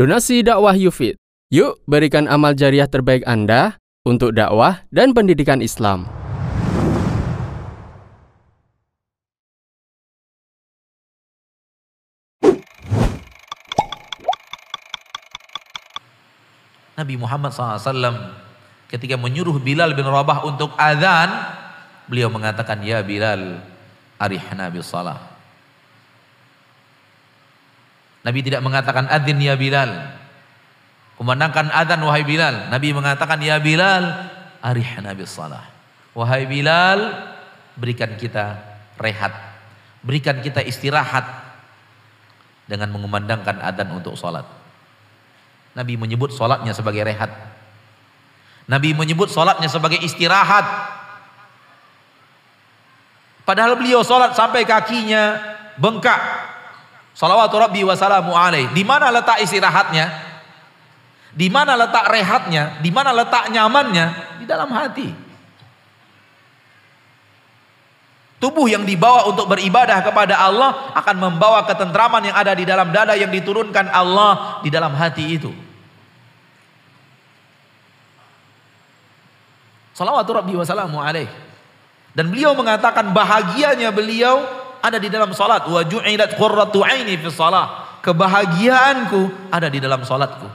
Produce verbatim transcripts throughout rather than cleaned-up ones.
Donasi dakwah Yufid. Yuk berikan amal jariah terbaik Anda untuk dakwah dan pendidikan Islam. Nabi Muhammad shallallahu alaihi wasallam ketika menyuruh Bilal bin Rabah untuk azan, beliau mengatakan, "Ya Bilal, arihna bisalah." Nabi tidak mengatakan adzin ya Bilal, kumandangkan azan wahai Bilal. Nabi mengatakan, "Ya Bilal, arihna bisalah." Wahai Bilal, berikan kita rehat, berikan kita istirahat dengan mengumandangkan azan untuk salat. Nabi menyebut sholatnya sebagai rehat. Nabi menyebut sholatnya sebagai istirahat. Padahal beliau sholat sampai kakinya bengkak. Salawatu Rabbi wassalamu alaih. Di mana letak istirahatnya? Di mana letak rehatnya? Di mana letak nyamannya? Di dalam hati. Tubuh yang dibawa untuk beribadah kepada Allah akan membawa ketentraman yang ada di dalam dada yang diturunkan Allah di dalam hati itu. Salawatu Rabbi wassalamu alaih. Dan beliau mengatakan bahagianya beliau ada di dalam salat. Wa ju'ilat qurratu aini fi shalah. Kebahagiaanku ada di dalam salatku.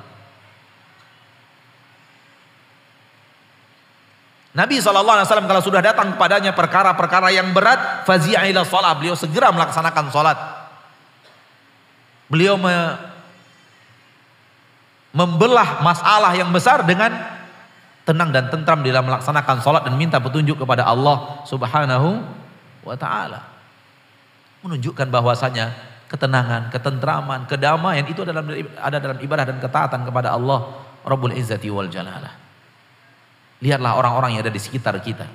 Nabi shallallahu alaihi wasallam kalau sudah datang kepadanya perkara-perkara yang berat, fazi'a ila shalah, beliau segera melaksanakan sholat. Beliau me membelah masalah yang besar dengan tenang dan tentram dalam melaksanakan sholat dan minta petunjuk kepada Allah subhanahu wa ta'ala. Menunjukkan bahwasanya ketenangan, ketentraman, kedamaian itu ada dalam, ada dalam ibadah dan ketaatan kepada Allah Rabbul Izzati wal Jalalah. Lihatlah orang-orang yang ada di sekitar kita.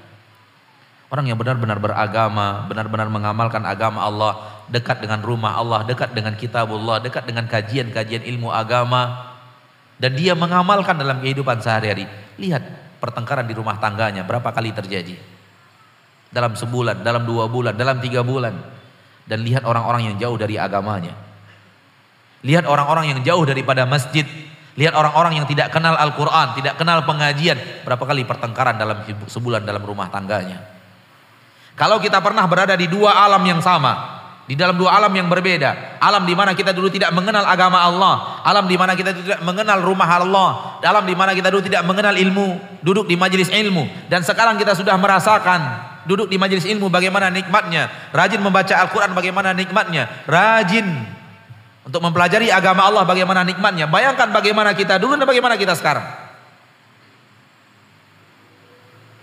Orang yang benar-benar beragama, benar-benar mengamalkan agama Allah, dekat dengan rumah Allah, dekat dengan kitabullah, dekat dengan kajian-kajian ilmu agama. Dan dia mengamalkan dalam kehidupan sehari-hari. Lihat pertengkaran di rumah tangganya, berapa kali terjadi. Dalam sebulan, dalam dua bulan, dalam tiga bulan. Dan lihat orang-orang yang jauh dari agamanya. Lihat orang-orang yang jauh daripada masjid. Lihat orang-orang yang tidak kenal Al-Qur'an, tidak kenal pengajian, berapa kali pertengkaran dalam sebulan dalam rumah tangganya. Kalau kita pernah berada di dua alam yang sama, di dalam dua alam yang berbeda, alam di mana kita dulu tidak mengenal agama Allah, alam di mana kita tidak mengenal rumah Allah, alam di mana kita dulu tidak mengenal ilmu, duduk di majelis ilmu, dan sekarang kita sudah merasakan duduk di majelis ilmu bagaimana nikmatnya, rajin membaca Al-Qur'an bagaimana nikmatnya, rajin untuk mempelajari agama Allah bagaimana nikmatnya. Bayangkan bagaimana kita dulu dan bagaimana kita sekarang.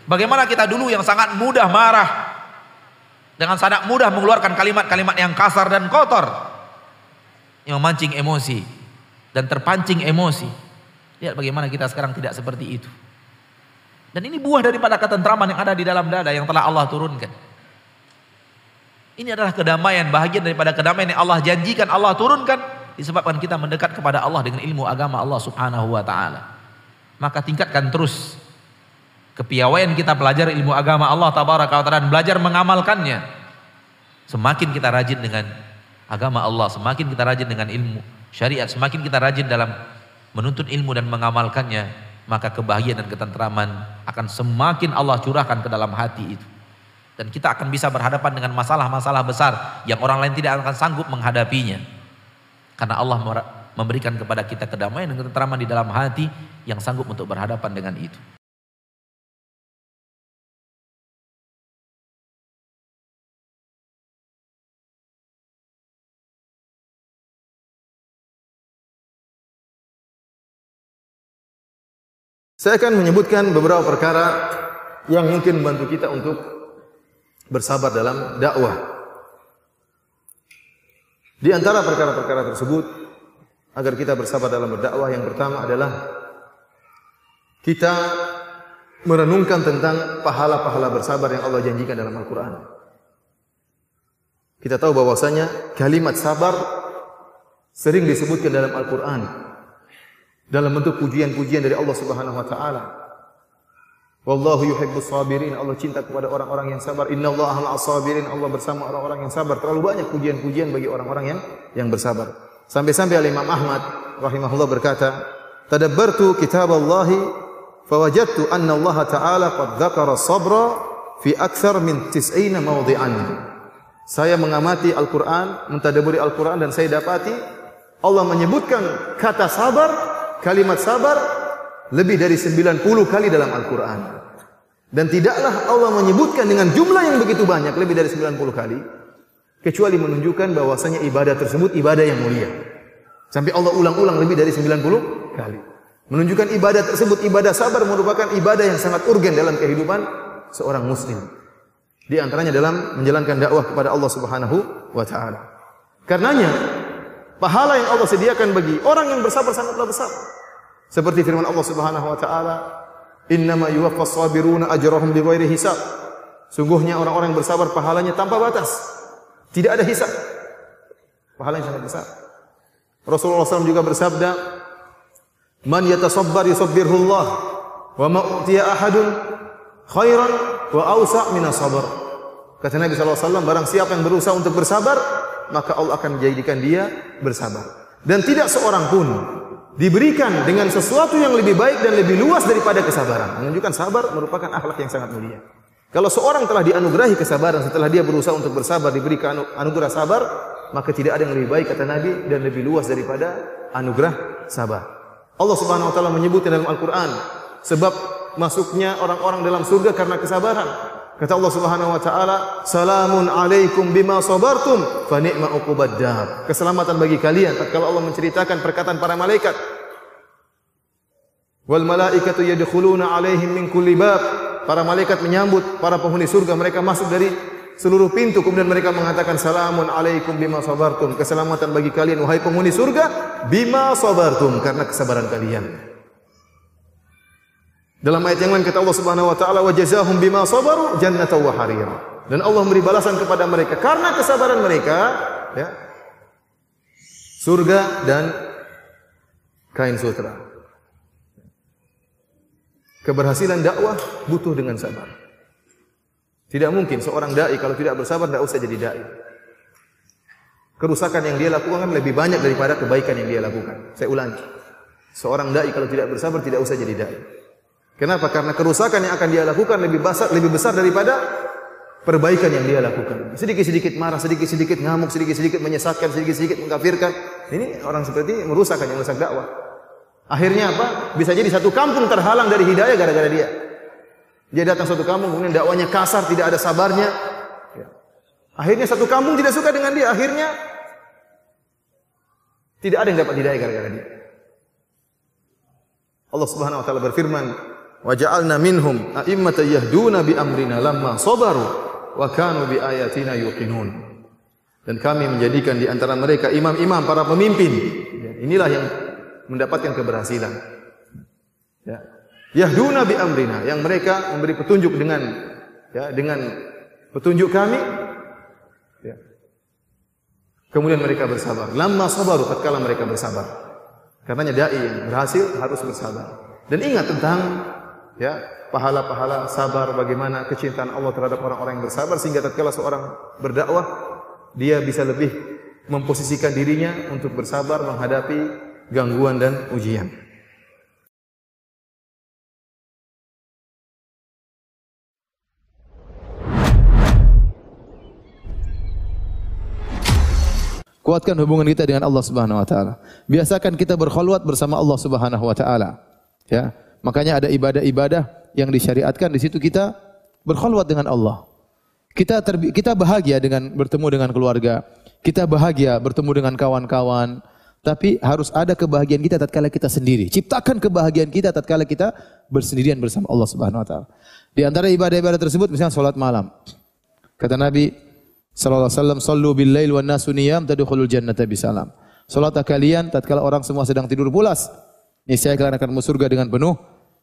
Bagaimana kita dulu yang sangat mudah marah, dengan sangat mudah mengeluarkan kalimat-kalimat yang kasar dan kotor, yang memancing emosi dan terpancing emosi. Lihat bagaimana kita sekarang tidak seperti itu. Dan ini buah daripada ketentraman yang ada di dalam dada yang telah Allah turunkan. Ini adalah kedamaian, bahagian daripada kedamaian yang Allah janjikan, Allah turunkan, disebabkan kita mendekat kepada Allah dengan ilmu agama Allah subhanahu wa ta'ala. Maka tingkatkan terus kepiawaian kita belajar ilmu agama Allah tabaraka wa ta'ala dan belajar mengamalkannya. Semakin kita rajin dengan agama Allah, semakin kita rajin dengan ilmu syariat, semakin kita rajin dalam menuntut ilmu dan mengamalkannya, maka kebahagiaan dan ketentraman akan semakin Allah curahkan ke dalam hati itu. Dan kita akan bisa berhadapan dengan masalah-masalah besar yang orang lain tidak akan sanggup menghadapinya. Karena Allah memberikan kepada kita kedamaian dan ketenteraman di dalam hati yang sanggup untuk berhadapan dengan itu. Saya akan menyebutkan beberapa perkara yang mungkin membantu kita untuk bersabar dalam dakwah. Di antara perkara-perkara tersebut agar kita bersabar dalam berdakwah, yang pertama adalah kita merenungkan tentang pahala-pahala bersabar yang Allah janjikan dalam Al-Qur'an. Kita tahu bahwasanya kalimat sabar sering disebutkan dalam Al-Qur'an dalam bentuk pujian-pujian dari Allah Subhanahu wa taala. Wallahu yuhibbus sabirin, Allah cinta kepada orang-orang yang sabar. Innallaha ma'as sabirin, Allah bersama orang-orang yang sabar. Terlalu banyak pujian-pujian bagi orang-orang yang yang bersabar. Sampai-sampai Imam Ahmad rahimahullah berkata, tadabbartu kitaballahi fawajadtu anna Allah ta'ala qad dzakara sabra fi aktsar min tis'ina mawdhi'an. Saya mengamati Al-Qur'an, mentadabburi Al-Qur'an, dan saya dapati Allah menyebutkan kata sabar, kalimat sabar lebih dari sembilan puluh kali dalam Al-Qur'an. Dan tidaklah Allah menyebutkan dengan jumlah yang begitu banyak, lebih dari sembilan puluh kali, kecuali menunjukkan bahwasanya ibadah tersebut ibadah yang mulia. Sampai Allah ulang-ulang lebih dari sembilan puluh kali. Menunjukkan ibadah tersebut, ibadah sabar, merupakan ibadah yang sangat urgen dalam kehidupan seorang muslim. Di antaranya dalam menjalankan dakwah kepada Allah Subhanahu wa taala. Karenanya, pahala yang Allah sediakan bagi orang yang bersabar sangatlah besar. Seperti firman Allah Subhanahu wa taala, "Innama yuwaffas sabiruna ajrahum bighairi hisab." Sungguhnya orang-orang yang bersabar pahalanya tanpa batas. Tidak ada hisab. Pahala yang sangat besar. Rasulullah shallallahu alaihi wasallam juga bersabda, "Man yatasabbar yusabbirhu Allah, wa ma utiya ahadun khairan wa awsa' minas sabr." Kata Nabi shallallahu alaihi wasallam, barang siapa yang berusaha untuk bersabar, maka Allah akan menjadikan dia bersabar. Dan tidak seorang pun diberikan dengan sesuatu yang lebih baik dan lebih luas daripada kesabaran. Menunjukkan sabar merupakan akhlak yang sangat mulia. Kalau seorang telah dianugerahi kesabaran, setelah dia berusaha untuk bersabar, diberikan anugerah sabar, maka tidak ada yang lebih baik, kata Nabi, dan lebih luas daripada anugerah sabar. Allah Subhanahu wa taala menyebutnya dalam Al-Qur'an sebab masuknya orang-orang dalam surga karena kesabaran. Kata Allah Subhanahu wa taala, "Salamun alaikum bima sabartum fa ni'ma uqubad dar." Keselamatan bagi kalian. Kalau Allah menceritakan perkataan para malaikat, "Wal malaikatu yadkhuluna alaihim min kulli bab." Para malaikat menyambut para penghuni surga, mereka masuk dari seluruh pintu, kemudian mereka mengatakan, "Salamun alaikum bima sabartum." Keselamatan bagi kalian wahai penghuni surga, bima sabartum, karena kesabaran kalian. Dalam ayat yang lain kata Allah Subhanahu wa taala, "Wa jazaahum bima sabaru jannatan wa harira." Dan Allah memberi balasan kepada mereka karena kesabaran mereka, ya, surga dan kain sutra. Keberhasilan dakwah butuh dengan sabar. Tidak mungkin seorang dai kalau tidak bersabar tidak usah jadi dai. Kerusakan yang dia lakukan lebih banyak daripada kebaikan yang dia lakukan. Saya ulangi. Seorang dai kalau tidak bersabar tidak usah jadi dai. Kenapa? Karena kerusakan yang akan dia lakukan lebih besar lebih besar daripada perbaikan yang dia lakukan. Sedikit-sedikit marah, sedikit-sedikit ngamuk, sedikit-sedikit menyesatkan, sedikit-sedikit mengkafirkan. Ini orang seperti merusak yang merusak dakwah. Akhirnya apa? Bisa jadi satu kampung terhalang dari hidayah gara-gara dia. Dia datang satu kampung, kemudian dakwanya kasar, tidak ada sabarnya. Akhirnya satu kampung tidak suka dengan dia. Akhirnya tidak ada yang dapat hidayah gara-gara dia. Allah Subhanahu wa taala berfirman, "Wa ja'alna minhum a'immatan yahduna bi amrina lamma sabaru wa kanu bi ayatina yuqinun." Dan kami menjadikan di antara mereka imam-imam, para pemimpin. Inilah yang mendapatkan keberhasilan. Ya. Yahduna bi amrina, yang mereka memberi petunjuk dengan, ya, dengan petunjuk kami. Ya. Kemudian mereka bersabar. Lamma sabaru, tatkala mereka bersabar. Karenanya dai yang berhasil harus bersabar. Dan ingat tentang, ya, pahala-pahala sabar, bagaimana kecintaan Allah terhadap orang-orang yang bersabar, sehingga tatkala seorang berdakwah dia bisa lebih memposisikan dirinya untuk bersabar menghadapi gangguan dan ujian. Kuatkan hubungan kita dengan Allah Subhanahu wa taala. Biasakan kita berkhulwat bersama Allah Subhanahu wa taala. Ya, makanya ada ibadah-ibadah yang disyariatkan, di situ kita berkhulwat dengan Allah. Kita terbi- kita bahagia dengan bertemu dengan keluarga, kita bahagia bertemu dengan kawan-kawan. Tapi harus ada kebahagiaan kita tatkala kita sendiri. Ciptakan kebahagiaan kita tatkala kita bersendirian bersama Allah Subhanahu wa taala. Di antara ibadah-ibadah tersebut misalnya salat malam. Kata Nabi sallallahu alaihi wasallam, "Shallu bil lail wan nasu niyam tadkhulul jannata bisalam." Salat kalian tatkala orang semua sedang tidur pulas, niscaya kalian akan masuk surga dengan penuh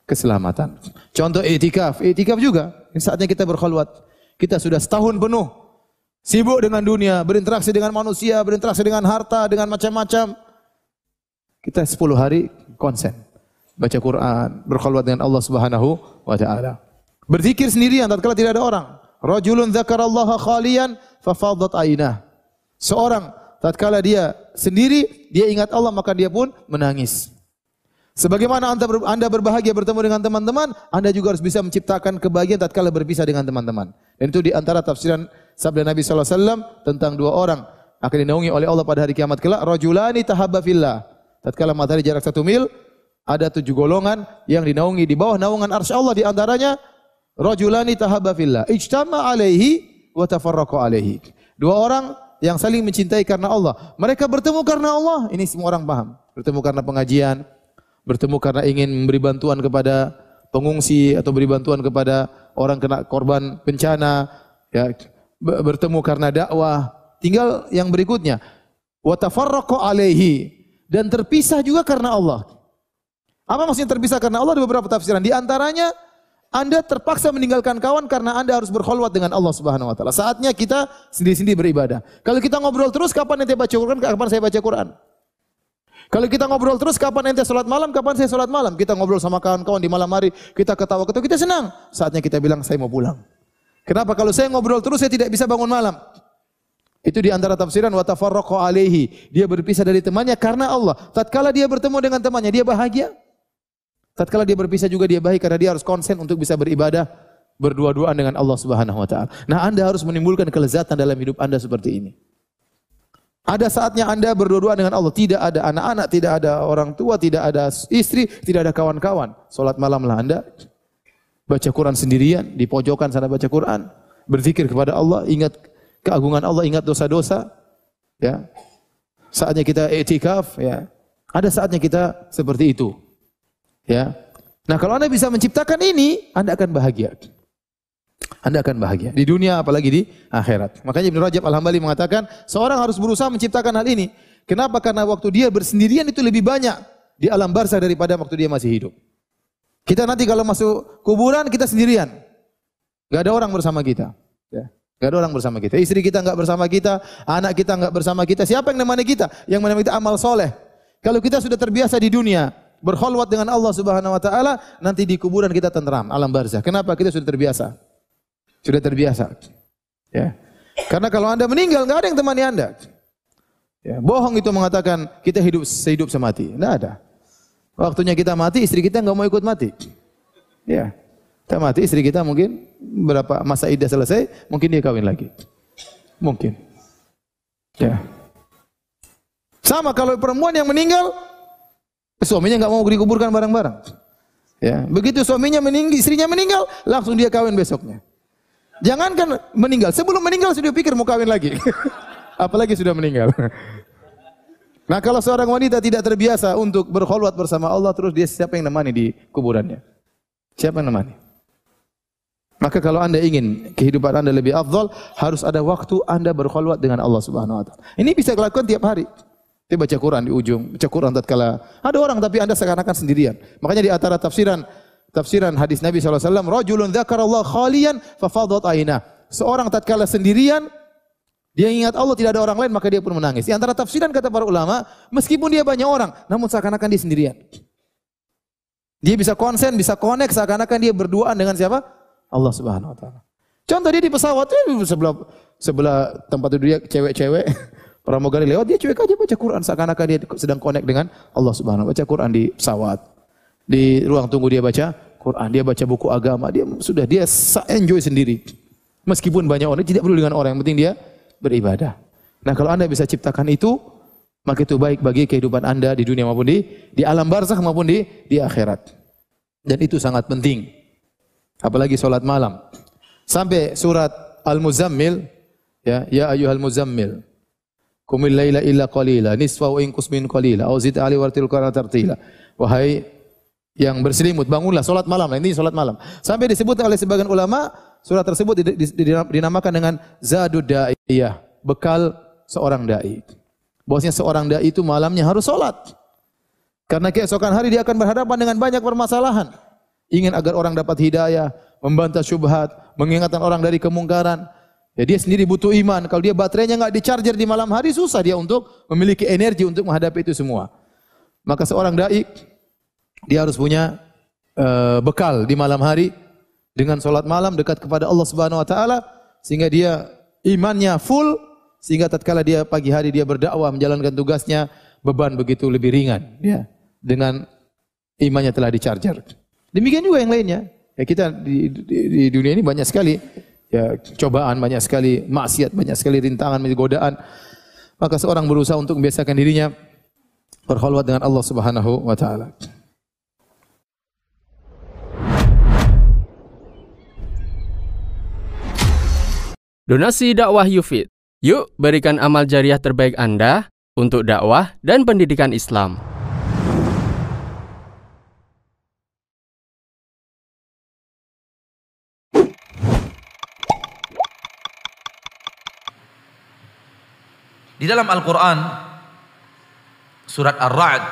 keselamatan. Contoh i'tikaf, i'tikaf juga. Ini saatnya kita berkhulwat. Kita sudah setahun penuh sibuk dengan dunia, berinteraksi dengan manusia, berinteraksi dengan harta, dengan macam-macam. Kita sepuluh hari konsen baca Quran, berkhulwat dengan Allah Subhanahu wa taala. Berzikir sendirian tatkala tidak ada orang. Rajulun dzakarallaha khalian fa faddat ainah. Seorang Tatkala dia sendiri, dia ingat Allah, maka dia pun menangis. Sebagaimana Anda berbahagia bertemu dengan teman-teman, Anda juga harus bisa menciptakan kebahagiaan tatkala berpisah dengan teman-teman. Dan itu di antara tafsiran sabda Nabi sallallahu alaihi wasallam tentang dua orang akan dinaungi oleh Allah pada hari kiamat kelak, rajulani tahabba fillah. Tatkala matahari jarak satu mil, ada tujuh golongan yang dinaungi di bawah naungan arsy Allah, di antaranya rajulani tahabba fillah, ijtama alaihi wa tafarraqa alaihi. Dua orang yang saling mencintai karena Allah. Mereka bertemu karena Allah. Ini semua orang paham. Bertemu karena pengajian, bertemu karena ingin memberi bantuan kepada pengungsi atau beri bantuan kepada orang kena korban bencana, ya, bertemu karena dakwah. Tinggal yang berikutnya, wa tafarraqu alaihi, dan terpisah juga karena Allah. Apa maksudnya terpisah karena Allah? Ada beberapa tafsiran. Di antaranya, Anda terpaksa meninggalkan kawan karena Anda harus berkhulwat dengan Allah Subhanahu wa taala. Saatnya kita sendiri-sendiri beribadah. Kalau kita ngobrol terus, kapan ente baca Quran? Kapan saya baca Quran? Kalau kita ngobrol terus, kapan ente salat malam? Kapan saya salat malam? Kita ngobrol sama kawan-kawan di malam hari, kita ketawa-ketawa, kita senang. Saatnya kita bilang, saya mau pulang. Kenapa? Kalau saya ngobrol terus, saya tidak bisa bangun malam. Itu di antara tafsiran wa tafarraqu alaihi. Dia berpisah dari temannya karena Allah. Tatkala dia bertemu dengan temannya, dia bahagia. Tatkala dia berpisah juga dia baik, karena dia harus konsen untuk bisa beribadah berdua-duaan dengan Allah Subhanahu wa taala. Nah, Anda harus menimbulkan kelezatan dalam hidup Anda seperti ini. Ada saatnya Anda berdua-duaan dengan Allah, tidak ada anak-anak, tidak ada orang tua, tidak ada istri, tidak ada kawan-kawan. Salat malamlah Anda. Baca Quran sendirian, di pojokan sana baca Quran, berzikir kepada Allah, ingat keagungan Allah, ingat dosa-dosa, ya. Saatnya kita i'tikaf, ya. Ada saatnya kita seperti itu. Ya. Nah, kalau Anda bisa menciptakan ini, Anda akan bahagia. Anda akan bahagia di dunia apalagi di akhirat. Makanya Ibn Rajab Al-Hanbali mengatakan, seorang harus berusaha menciptakan hal ini. Kenapa? Karena waktu dia bersendirian itu lebih banyak di alam barzah daripada waktu dia masih hidup. Kita nanti kalau masuk kuburan, kita sendirian. Enggak ada orang bersama kita, ya. Enggak ada orang bersama kita. Istri kita enggak bersama kita, anak kita enggak bersama kita. Siapa yang menemani kita? Yang menemani kita amal soleh. Kalau kita sudah terbiasa di dunia berkhulwat dengan Allah Subhanahu wa taala, nanti di kuburan kita tenteram, alam barzah. Kenapa? Kita sudah terbiasa. Sudah terbiasa. Ya. Karena kalau Anda meninggal enggak ada yang temani Anda. Ya, bohong itu mengatakan kita hidup sehidup semati. Enggak ada. Waktunya kita mati, istri kita enggak mau ikut mati. Ya. Kita mati, istri kita mungkin berapa masa iddah selesai, mungkin dia kawin lagi. Mungkin. Ya. Sama kalau perempuan yang meninggal, suaminya enggak mau dikuburkan bareng-bareng. Ya, begitu suaminya meninggal, istrinya meninggal, langsung dia kawin besoknya. Jangankan meninggal, sebelum meninggal sudah pikir mau kawin lagi. Apalagi sudah meninggal. Nah, kalau seorang wanita tidak terbiasa untuk berkhulwat bersama Allah, terus dia siapa yang nemani di kuburannya? Siapa yang nemani? Maka kalau Anda ingin kehidupan Anda lebih afdal, harus ada waktu Anda berkhulwat dengan Allah Subhanahu wa taala. Ini bisa dilakukan tiap hari. Dia baca Quran di ujung, baca Quran tatkala ada orang, tapi Anda seakan-akan sendirian. Makanya di antara tafsiran tafsiran hadis Nabi sallallahu alaihi wasallam, rajulun dzakarallaha khalian fa fadhat ainah. Seorang tatkala sendirian, dia ingat Allah, tidak ada orang lain, maka dia pun menangis. Di antara tafsiran kata para ulama, meskipun dia banyak orang, namun seakan-akan dia sendirian. Dia bisa konsen, bisa connect, seakan-akan dia berduaan dengan siapa? Allah Subhanahu wa taala. Contoh, dia di pesawat, sebelah sebelah tempat tidur dia cewek-cewek, pramugari lewat, dia cuek aja baca Quran, seakan-akan dia sedang connect dengan Allah Subhanahu wa taala. Baca Quran di pesawat, di ruang tunggu dia baca Quran, dia baca buku agama, dia sudah dia enjoy sendiri. Meskipun banyak orang, tidak perlu dengan orang, yang penting dia beribadah. Nah, kalau Anda bisa ciptakan itu, maka itu baik bagi kehidupan Anda di dunia maupun di di alam barzakh maupun di di akhirat. Dan itu sangat penting. Apalagi salat malam. Sampai surat Al-Muzammil, ya, ya ayyuhal muzammil qumil laila illa qalila nisfahu in qusmin qalila au zid ali wartil qur'ana tartila. Wahai yang berselimut, bangunlah, salat malam. Nah, ini salat malam. Sampai disebut oleh sebagian ulama, surat tersebut dinamakan dengan zadud daiyah, bekal seorang dai. Bahwasanya seorang dai itu malamnya harus salat. Karena keesokan hari dia akan berhadapan dengan banyak permasalahan. Ingin agar orang dapat hidayah, membantah syubhat, mengingatkan orang dari kemungkaran. Ya, dia sendiri butuh iman. Kalau dia baterainya enggak di-charger di malam hari, susah dia untuk memiliki energi untuk menghadapi itu semua. Maka seorang dai, dia harus punya uh, bekal di malam hari dengan salat malam, dekat kepada Allah Subhanahu wa taala, sehingga dia imannya full Sehingga tatkala dia pagi hari dia berdakwah menjalankan tugasnya, beban begitu lebih ringan. Ya. Dengan imannya telah dicarjar. Demikian juga yang lainnya. Ya, kita di, di, di dunia ini banyak sekali ya, cobaan, banyak sekali maksiat, banyak sekali rintangan, godaan. Maka seorang berusaha untuk membiasakan dirinya berkhulwat dengan Allah Subhanahu wa taala. Donasi dakwah Yufid. Yuk berikan amal jariah terbaik Anda untuk dakwah dan pendidikan Islam. Di dalam Al-Qur'an surat Ar-Ra'd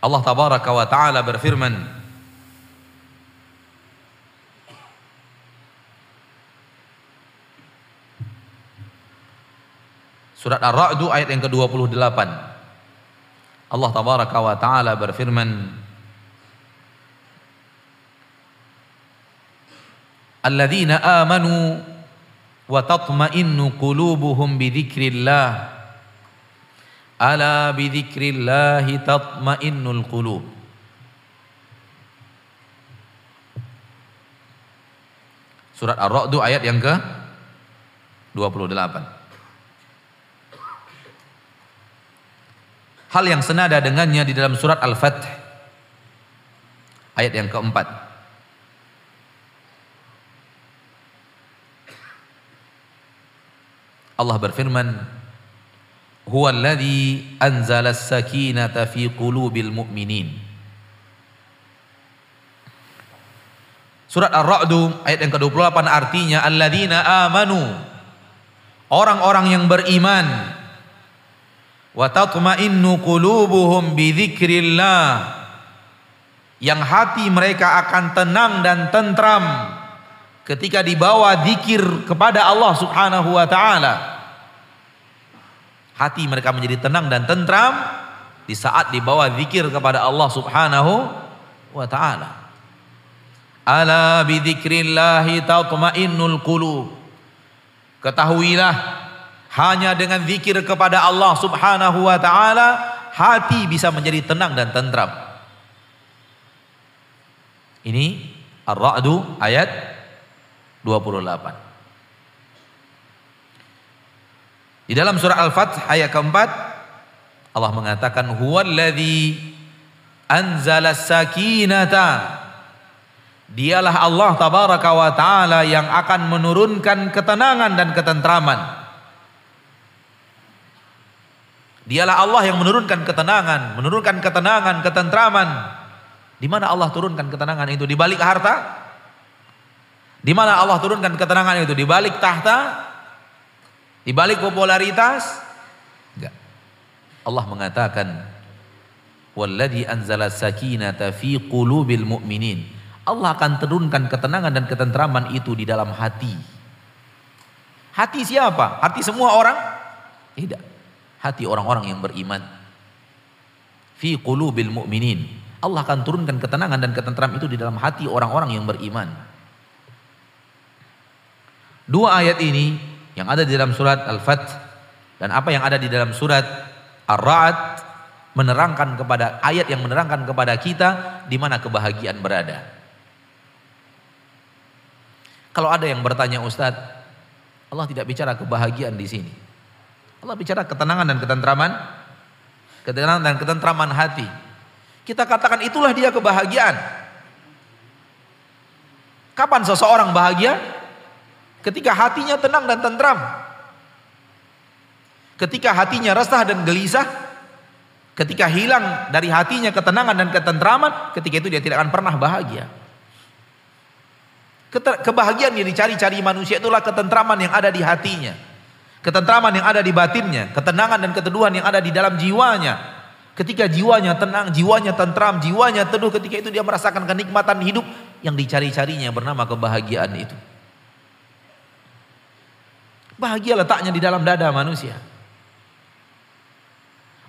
Allah tabaraka wa taala berfirman, surat Ar-Ra'd ayat yang ke dua puluh delapan Allah tabaraka wa taala berfirman, alladzina amanu wa tatma'innu qulubuhum bi dzikrillah ala bi dzikrillah tatma'innul qulub. Surat Ar-Ra'd ayat yang ke dua puluh delapan. Hal yang senada dengannya di dalam surat Al-Fath ayat yang keempat. Allah berfirman, huwallazi anzala as-sakinata fi qulubil mu'minin. Surat Ar-Ra'd ayat yang ke dua puluh delapan artinya alladzina amanu, orang-orang yang beriman, wa tatma'innu qulubuhum bi dzikrillah, yang hati mereka akan tenang dan tentram ketika dibawa zikir kepada Allah Subhanahu wa taala. Hati mereka menjadi tenang dan tentram di saat dibawa zikir kepada Allah Subhanahu wa taala. Ala bidzikrillah tatma'innul qulub. Ketahuilah, hanya dengan zikir kepada Allah Subhanahu wa taala hati bisa menjadi tenang dan tentram. Ini Ar-Ra'd ayat dua puluh delapan. Di dalam surah Al-Fath ayat keempat Allah mengatakan huwallazi anzala as-sakinata, dialah Allah tabaraka wa taala yang akan menurunkan ketenangan dan ketentraman. Dialah Allah yang menurunkan ketenangan, menurunkan ketenangan, ketentraman. Di mana Allah turunkan ketenangan itu? Di balik harta? Di mana Allah turunkan ketenangan itu? Di balik tahta? Di balik popularitas? Enggak. Allah mengatakan, "Walladzi anzala as-sakinata fi qulubil mu'minin." Allah akan turunkan ketenangan dan ketentraman itu di dalam hati. Hati siapa? Hati semua orang? Tidak. Hati orang-orang yang beriman. Fi qulubil mu'minin. Allah akan turunkan ketenangan dan ketentraman itu di dalam hati orang-orang yang beriman. Dua ayat ini yang ada di dalam surat Al-Fath dan apa yang ada di dalam surat Ar-Ra'd menerangkan kepada ayat yang menerangkan kepada kita di mana kebahagiaan berada. Kalau ada yang bertanya, Ustaz, Allah tidak bicara kebahagiaan di sini. Allah bicara ketenangan dan ketentraman, ketenangan dan ketentraman hati. Kita katakan itulah dia kebahagiaan. Kapan seseorang bahagia? Ketika hatinya tenang dan tentram. Ketika hatinya resah dan gelisah. Ketika hilang dari hatinya ketenangan dan ketentraman. Ketika itu dia tidak akan pernah bahagia. Kebahagiaan yang dicari-cari manusia itulah ketentraman yang ada di hatinya. Ketentraman yang ada di batinnya. Ketenangan dan keteduhan yang ada di dalam jiwanya. Ketika jiwanya tenang, jiwanya tentram, jiwanya teduh. Ketika itu dia merasakan kenikmatan hidup yang dicari-carinya bernama kebahagiaan itu. Bahagia letaknya di dalam dada manusia.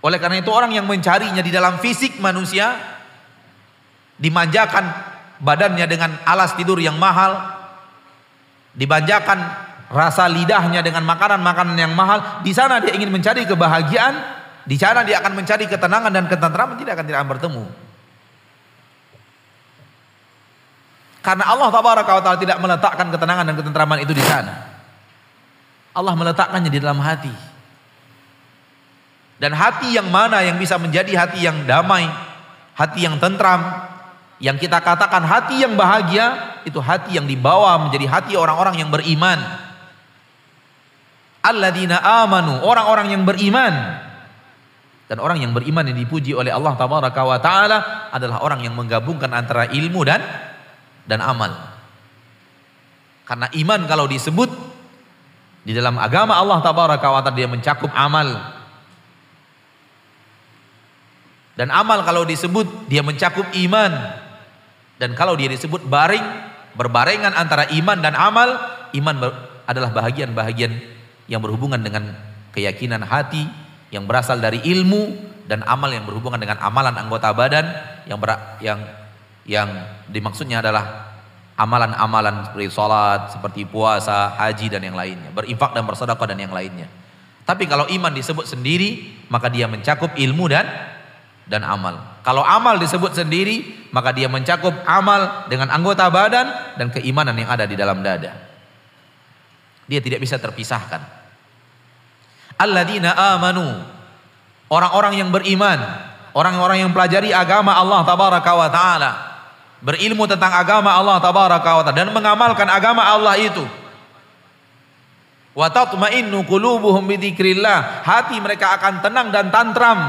Oleh karena itu orang yang mencarinya di dalam fisik manusia, dimanjakan badannya dengan alas tidur yang mahal, dimanjakan rasa lidahnya dengan makanan-makanan yang mahal. Di sana dia ingin mencari kebahagiaan, di sana dia akan mencari ketenangan dan ketentraman, tidak akan tidak akan bertemu. Karena Allah tabaraka wa taala tidak meletakkan ketenangan dan ketentraman itu di sana. Allah meletakkannya di dalam hati. Dan hati yang mana yang bisa menjadi hati yang damai, hati yang tentram, yang kita katakan hati yang bahagia, itu hati yang dibawa menjadi hati orang-orang yang beriman. Alladzina amanu, orang-orang yang beriman. Dan orang yang beriman yang dipuji oleh Allah tabaraka wa taala adalah orang yang menggabungkan antara ilmu dan dan amal. Karena iman kalau disebut di dalam agama Allah tabaraka wa taala, dia mencakup amal. Dan amal kalau disebut dia mencakup iman. Dan kalau dia disebut baring, berbarengan antara iman dan amal, iman adalah bahagian-bahagian yang berhubungan dengan keyakinan hati yang berasal dari ilmu, dan amal yang berhubungan dengan amalan anggota badan yang ber, yang yang dimaksudnya adalah amalan-amalan seperti salat, seperti puasa, haji dan yang lainnya, berinfak dan bersedekah dan yang lainnya. Tapi kalau iman disebut sendiri, maka dia mencakup ilmu dan dan amal. Kalau amal disebut sendiri, maka dia mencakup amal dengan anggota badan dan keimanan yang ada di dalam dada. Dia tidak bisa terpisahkan. Alladzina amanu, orang-orang yang beriman, orang-orang yang pelajari agama Allah tabaraka wa taala, berilmu tentang agama Allah tabaraka wa taala dan mengamalkan agama Allah itu. Wa tatma'innu qulubuhum bi dzikrillah, hati mereka akan tenang dan tantram.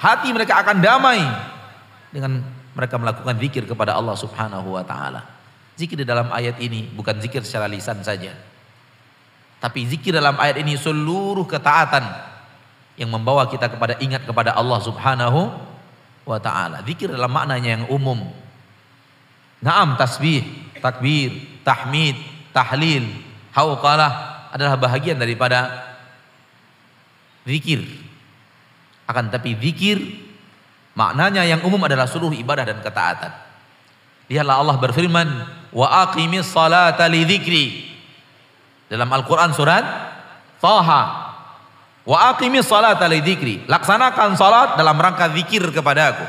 Hati mereka akan damai dengan mereka melakukan zikir kepada Allah subhanahu wa ta'ala. Zikir di dalam ayat ini bukan zikir secara lisan saja, tapi zikir dalam ayat ini seluruh ketaatan yang membawa kita kepada ingat kepada Allah subhanahu wa ta'ala. Zikir dalam maknanya yang umum. Naam, tasbih, takbir, tahmid, tahlil, hauqalah adalah bahagian daripada zikir. Akan tapi zikir maknanya yang umum adalah seluruh ibadah dan ketaatan. Lihatlah Allah berfirman, wa aqimis salata li dzikri. Dalam Al-Qur'an surat Thaha. Wa aqimis salata li dzikri. Laksanakan salat dalam rangka zikir kepadaku.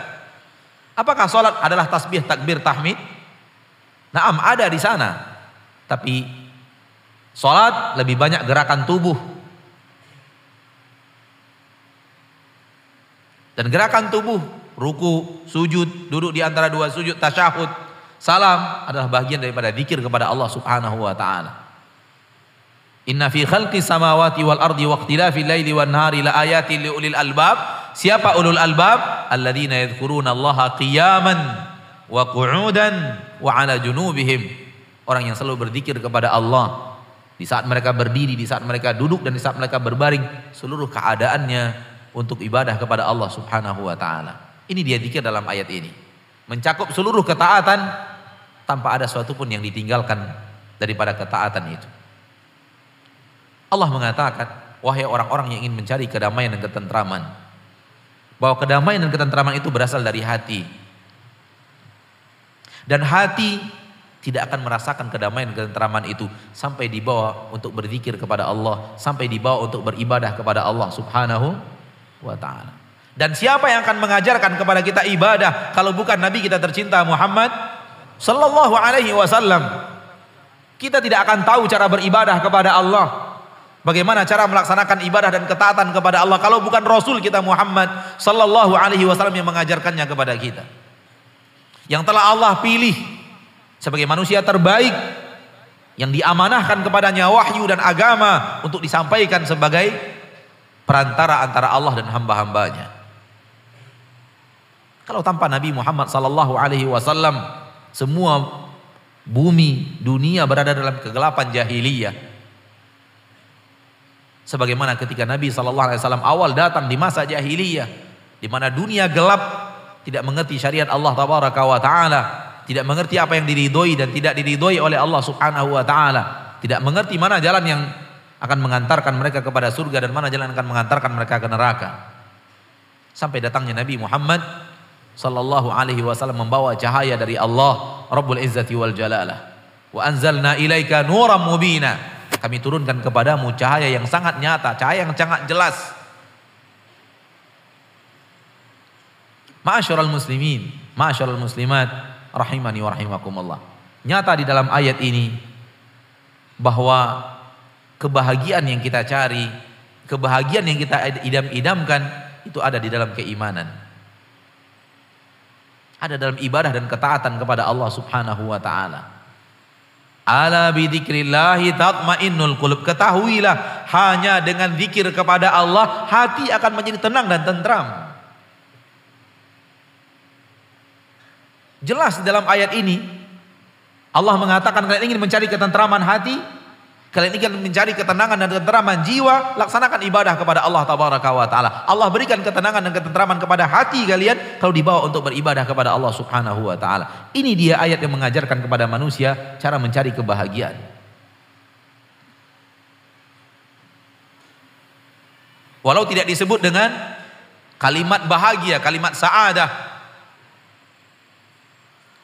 Apakah salat adalah tasbih, takbir, tahmid? Naam, ada di sana. Tapi salat lebih banyak gerakan tubuh. Dan gerakan tubuh, ruku, sujud, duduk di antara dua sujud, tasyahud, salam adalah bagian daripada zikir kepada Allah subhanahu wa ta'ala. Inna fi khalqis samawati wal ardi wa ikhtilafil laili wan nahari la ayatin li ulil albab. Siapa ulul albab? Alladzina yadhkuruna Allaha qiyaman wa qu'udan wa 'ala junubihim. Orang yang selalu berzikir kepada Allah di saat mereka berdiri, di saat mereka duduk dan di saat mereka berbaring, seluruh keadaannya untuk ibadah kepada Allah subhanahu wa ta'ala. Ini dia zikir dalam ayat ini, mencakup seluruh ketaatan tanpa ada suatu pun yang ditinggalkan daripada ketaatan itu. Allah mengatakan, wahai orang-orang yang ingin mencari kedamaian dan ketentraman, bahwa kedamaian dan ketentraman itu berasal dari hati. Dan hati tidak akan merasakan kedamaian dan ketenteraman itu sampai dibawa untuk berzikir kepada Allah, sampai dibawa untuk beribadah kepada Allah subhanahu wa ta'ala. Dan siapa yang akan mengajarkan kepada kita ibadah kalau bukan Nabi kita tercinta Muhammad sallallahu alaihi wasallam? Kita tidak akan tahu cara beribadah kepada Allah, bagaimana cara melaksanakan ibadah dan ketaatan kepada Allah kalau bukan Rasul kita Muhammad sallallahu alaihi wasallam yang mengajarkannya kepada kita, yang telah Allah pilih sebagai manusia terbaik yang diamanahkan kepadanya wahyu dan agama untuk disampaikan sebagai perantara antara Allah dan hamba-hambanya. Kalau tanpa Nabi Muhammad sallallahu alaihi wasallam, semua bumi dunia berada dalam kegelapan jahiliyah. Sebagaimana ketika Nabi sallallahu alaihi wasallam awal datang di masa jahiliyah, di mana dunia gelap, tidak mengerti syariat Allah tabaraka wa taala, tidak mengerti apa yang diridhoi dan tidak diridhoi oleh Allah subhanahu wa taala, tidak mengerti mana jalan yang akan mengantarkan mereka kepada surga dan mana jalan akan mengantarkan mereka ke neraka. Sampai datangnya Nabi Muhammad sallallahu alaihi wasallam membawa cahaya dari Allah Rabbul Izzati wal Jalalah. Wa anzalna ilaika nuram mubina. Kami turunkan kepadamu cahaya yang sangat nyata, cahaya yang sangat jelas. Ma'asyiral muslimin, ma'asyiral muslimat, rahimani wa rahimakumullah. Nyata di dalam ayat ini bahwa kebahagiaan yang kita cari, kebahagiaan yang kita idam-idamkan itu ada di dalam keimanan. Ada dalam ibadah dan ketaatan kepada Allah Subhanahu wa taala. Ala bi dzikrillahi tatma'innul qulub. Ketahuilah, hanya dengan zikir kepada Allah hati akan menjadi tenang dan tentram. Jelas dalam ayat ini Allah mengatakan, kalian ingin mencari ketentraman hati, kalian ingin mencari ketenangan dan ketentraman jiwa, laksanakan ibadah kepada Allah Tabaraka wa Ta'ala. Allah berikan ketenangan dan ketentraman kepada hati kalian kalau dibawa untuk beribadah kepada Allah Subhanahu wa Ta'ala. Ini dia ayat yang mengajarkan kepada manusia cara mencari kebahagiaan. Walau tidak disebut dengan kalimat bahagia, kalimat sa'adah,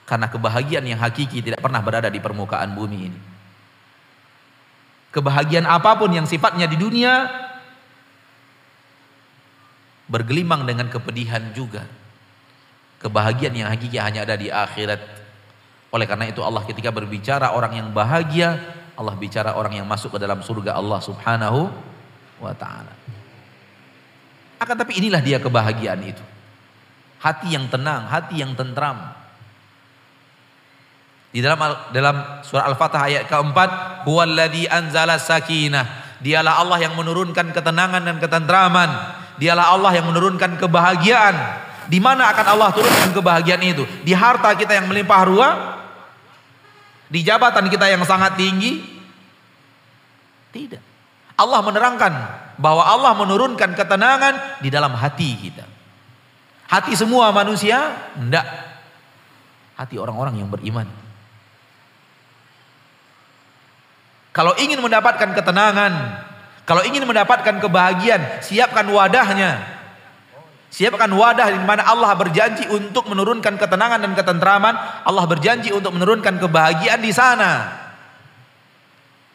karena kebahagiaan yang hakiki tidak pernah berada di permukaan bumi ini. Kebahagiaan apapun yang sifatnya di dunia bergelimang dengan kepedihan juga. Kebahagiaan yang hakiki hanya ada di akhirat. Oleh karena itu Allah ketika berbicara orang yang bahagia, Allah bicara orang yang masuk ke dalam surga Allah Subhanahu wa Ta'ala. Akan tapi inilah dia kebahagiaan itu. Hati yang tenang, hati yang tentram. Di dalam dalam surah Al-Fath ayat keempat, huwallazi anzala sakinah. Dialah Allah yang menurunkan ketenangan dan ketentraman. Dialah Allah yang menurunkan kebahagiaan. Di mana akan Allah turunkan kebahagiaan itu? Di harta kita yang melimpah ruah, di jabatan kita yang sangat tinggi? Tidak. Allah menerangkan bahwa Allah menurunkan ketenangan di dalam hati kita. Hati semua manusia? Tidak. Hati orang-orang yang beriman. Kalau ingin mendapatkan ketenangan, kalau ingin mendapatkan kebahagiaan, siapkan wadahnya. Siapkan wadah di mana Allah berjanji untuk menurunkan ketenangan dan ketentraman, Allah berjanji untuk menurunkan kebahagiaan di sana.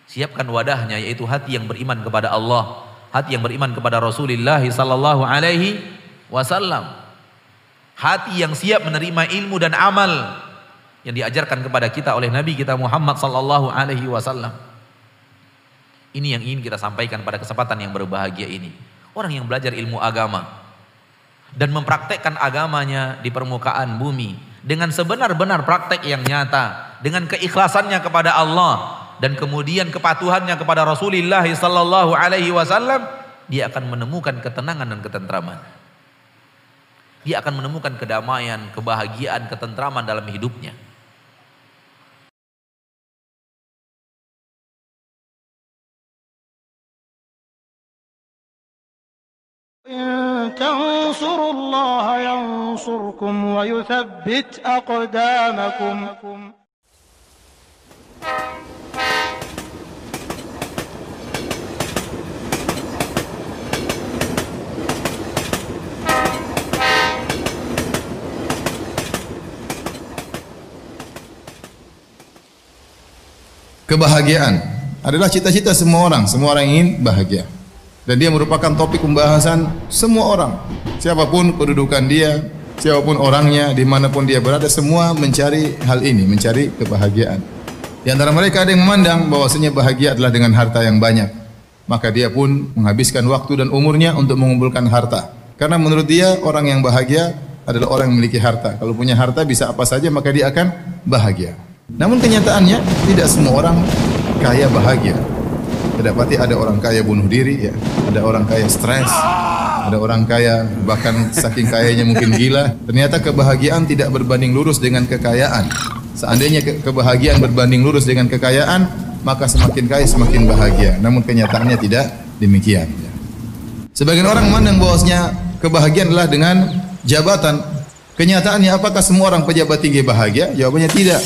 Siapkan wadahnya, yaitu hati yang beriman kepada Allah, hati yang beriman kepada Rasulullah sallallahu alaihi wasallam. Hati yang siap menerima ilmu dan amal yang diajarkan kepada kita oleh Nabi kita Muhammad sallallahu alaihi wasallam. Ini yang ingin kita sampaikan pada kesempatan yang berbahagia ini. Orang yang belajar ilmu agama dan mempraktekkan agamanya di permukaan bumi dengan sebenar-benar praktek yang nyata, dengan keikhlasannya kepada Allah dan kemudian kepatuhannya kepada Rasulullah sallallahu alaihi wasallam, dia akan menemukan ketenangan dan ketentraman. Dia akan menemukan kedamaian, kebahagiaan, ketentraman dalam hidupnya. تنصروا الله ينصركم ويثبت أقدامكم Kebahagiaan adalah cita-cita semua orang, semua orang ingin bahagia. Dan dia merupakan topik pembahasan semua orang, siapapun kedudukan dia, siapapun orangnya, dimanapun dia berada, semua mencari hal ini, mencari kebahagiaan. Di antara mereka ada yang memandang bahwasanya bahagia adalah dengan harta yang banyak, maka dia pun menghabiskan waktu dan umurnya untuk mengumpulkan harta. Karena menurut dia orang yang bahagia adalah orang yang memiliki harta. Kalau punya harta bisa apa saja maka dia akan bahagia. Namun kenyataannya tidak semua orang kaya bahagia. Dapati ada orang kaya bunuh diri, ya. Ada orang kaya stres, ada orang kaya bahkan saking kayanya mungkin gila. Ternyata kebahagiaan tidak berbanding lurus dengan kekayaan. Seandainya ke kebahagiaan berbanding lurus dengan kekayaan, maka semakin kaya semakin bahagia. Namun kenyataannya tidak demikian. Sebagian orang memandang bahwasanya kebahagiaan adalah dengan jabatan. Kenyataannya apakah semua orang pejabat tinggi bahagia? Jawabannya tidak.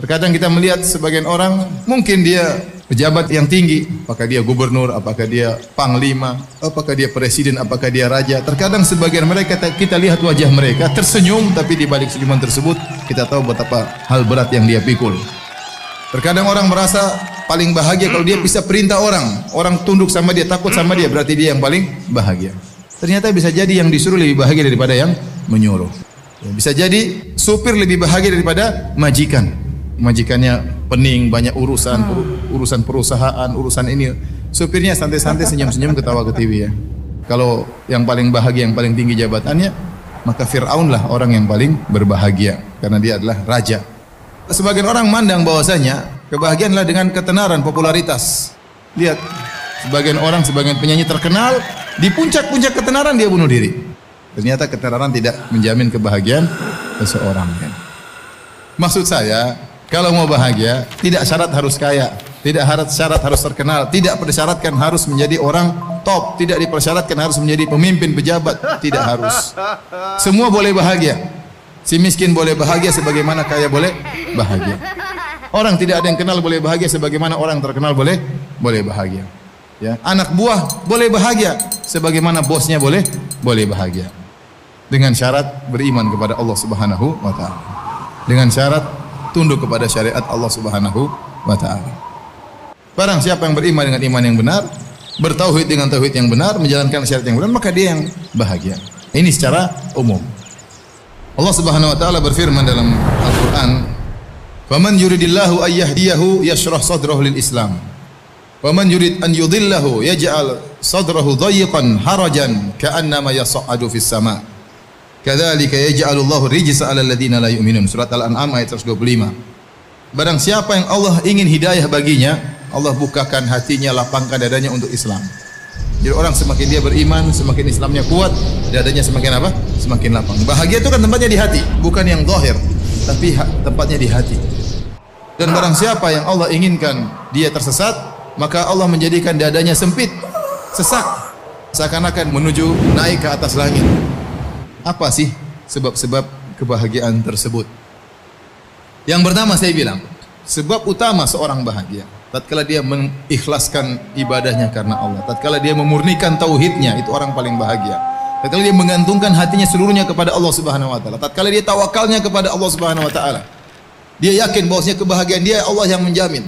Terkadang kita melihat sebagian orang, mungkin dia pejabat yang tinggi, apakah dia gubernur, apakah dia panglima, apakah dia presiden, apakah dia raja. Terkadang sebagian mereka, kita lihat wajah mereka tersenyum, tapi di balik senyuman tersebut kita tahu betapa hal berat yang dia pikul. Terkadang orang merasa paling bahagia kalau dia bisa perintah orang. Orang tunduk sama dia, takut sama dia, berarti dia yang paling bahagia. Ternyata bisa jadi yang disuruh lebih bahagia daripada yang menyuruh. Bisa jadi supir lebih bahagia daripada majikan. Majikannya pening, banyak urusan, urusan perusahaan, urusan ini. Supirnya santai-santai, senyum-senyum, ketawa-ketiwi ya. Kalau yang paling bahagia, yang paling tinggi jabatannya, maka Fir'aun lah orang yang paling berbahagia, karena dia adalah raja. Sebagian orang mandang bahwasanya kebahagiaanlah dengan ketenaran, popularitas. Lihat, sebagian orang, sebagian penyanyi terkenal, di puncak-puncak ketenaran dia bunuh diri. Ternyata ketenaran tidak menjamin kebahagiaan seseorang. Maksud saya, kalau mau bahagia, tidak syarat harus kaya, tidak syarat harus terkenal, tidak persyaratkan harus menjadi orang top, tidak dipersyaratkan harus menjadi pemimpin pejabat, tidak harus. Semua boleh bahagia. Si miskin boleh bahagia sebagaimana kaya boleh bahagia. Orang tidak ada yang kenal boleh bahagia sebagaimana orang terkenal boleh boleh bahagia. Ya, anak buah boleh bahagia sebagaimana bosnya boleh boleh bahagia. Dengan syarat beriman kepada Allah Subhanahu wa taala. Dengan syarat tunduk kepada syariat Allah Subhanahu wa taala. Barang siapa yang beriman dengan iman yang benar, bertauhid dengan tauhid yang benar, menjalankan syariat yang benar, maka dia yang bahagia. Ini secara umum. Allah Subhanahu wa taala berfirman dalam Al-Qur'an, "Faman yuridillahu ay yahdiyahu yashrah sadrahu lil Islam. Waman yurid an yudhillahu yaj'al sadrahu dhayqan harajan ka'annama yas'adu fis sama'. Kadzalika yaj'alullahu rijsa 'alal ladzina la yu'minun." Surat Al-An'am ayat seratus dua puluh lima. Barang siapa yang Allah ingin hidayah baginya, Allah bukakan hatinya, lapangkan dadanya untuk Islam. Jadi orang semakin dia beriman, semakin Islamnya kuat, dadanya semakin apa? Semakin lapang. Bahagia itu kan tempatnya di hati, bukan yang zahir, tapi tempatnya di hati. Dan barang siapa yang Allah inginkan dia tersesat, maka Allah menjadikan dadanya sempit, sesak, seakan-akan menuju naik ke atas langit. Apa sih sebab-sebab kebahagiaan tersebut? Yang pertama saya bilang, sebab utama seorang bahagia tatkala dia mengikhlaskan ibadahnya karena Allah, tatkala dia memurnikan tauhidnya, itu orang paling bahagia. Tatkala dia menggantungkan hatinya seluruhnya kepada Allah Subhanahu wa taala, tatkala dia tawakalnya kepada Allah Subhanahu wa taala. Dia yakin bahwasanya kebahagiaan dia Allah yang menjamin.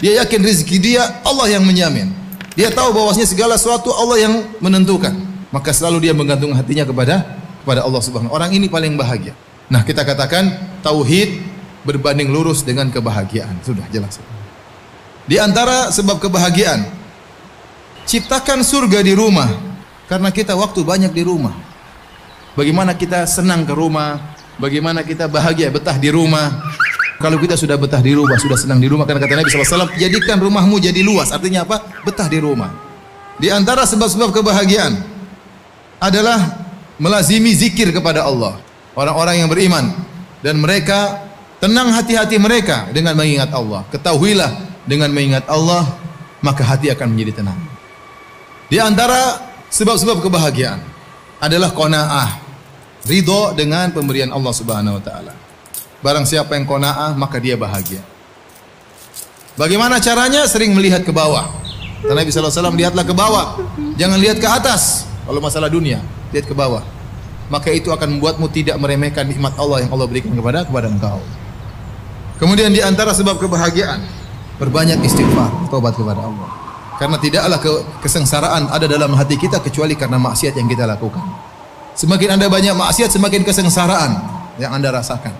Dia yakin rezeki dia Allah yang menjamin. Dia tahu bahwasanya segala sesuatu Allah yang menentukan. Maka selalu dia menggantung hatinya kepada kepada Allah Subhanahu. Orang ini paling bahagia. Nah, kita katakan tauhid berbanding lurus dengan kebahagiaan. Sudah jelas. Di antara sebab kebahagiaan, ciptakan surga di rumah, karena kita waktu banyak di rumah. Bagaimana kita senang ke rumah, bagaimana kita bahagia betah di rumah. Kalau kita sudah betah di rumah, sudah senang di rumah, karena kata Nabi shallallahu alaihi wasallam, jadikan rumahmu jadi luas. Artinya apa? Betah di rumah. Di antara sebab-sebab kebahagiaan adalah melazimi zikir kepada Allah. Orang-orang yang beriman dan mereka tenang hati-hati mereka dengan mengingat Allah. Ketahuilah, dengan mengingat Allah, maka hati akan menjadi tenang. Di antara sebab-sebab kebahagiaan adalah qanaah, ridho dengan pemberian Allah Subhanahu wa taala. Barang siapa yang qanaah, maka dia bahagia. Bagaimana caranya? Sering melihat ke bawah. Nabi sallallahu alaihi wasallam, lihatlah ke bawah, jangan lihat ke atas. Kalau masalah dunia, lihat ke bawah. Maka itu akan membuatmu tidak meremehkan nikmat Allah yang Allah berikan kepada kepada engkau. Kemudian di antara sebab kebahagiaan, perbanyak istighfar, taubat kepada Allah. Karena tidaklah ke kesengsaraan ada dalam hati kita kecuali karena maksiat yang kita lakukan. Semakin Anda banyak maksiat, semakin kesengsaraan yang Anda rasakan.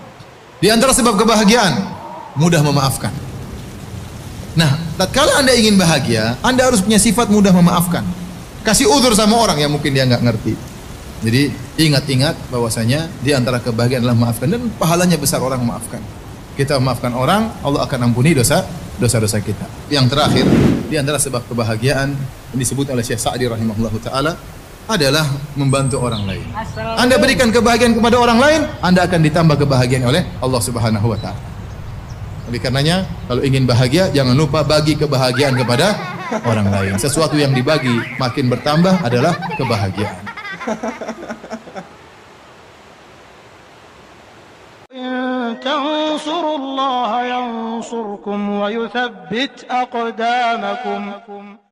Di antara sebab kebahagiaan, mudah memaafkan. Nah, tatkala Anda ingin bahagia, Anda harus punya sifat mudah memaafkan. Kasih uzur sama orang yang mungkin dia enggak ngerti. Jadi, ingat-ingat bahwasanya di antara kebahagiaan adalah maafkan, dan pahalanya besar orang memaafkan. Kita memaafkan orang, Allah akan ampuni dosa dosa-dosa kita. Yang terakhir, di antara sebab kebahagiaan yang disebut oleh Syekh Sa'di rahimahullahu taala adalah membantu orang lain. Anda berikan kebahagiaan kepada orang lain, Anda akan ditambah kebahagiaan oleh Allah Subhanahu wa taala. Oleh karenanya, kalau ingin bahagia, jangan lupa bagi kebahagiaan kepada orang lain. Sesuatu yang dibagi makin bertambah adalah kebahagiaan. تنصروا الله ينصركم ويثبت أقدامكم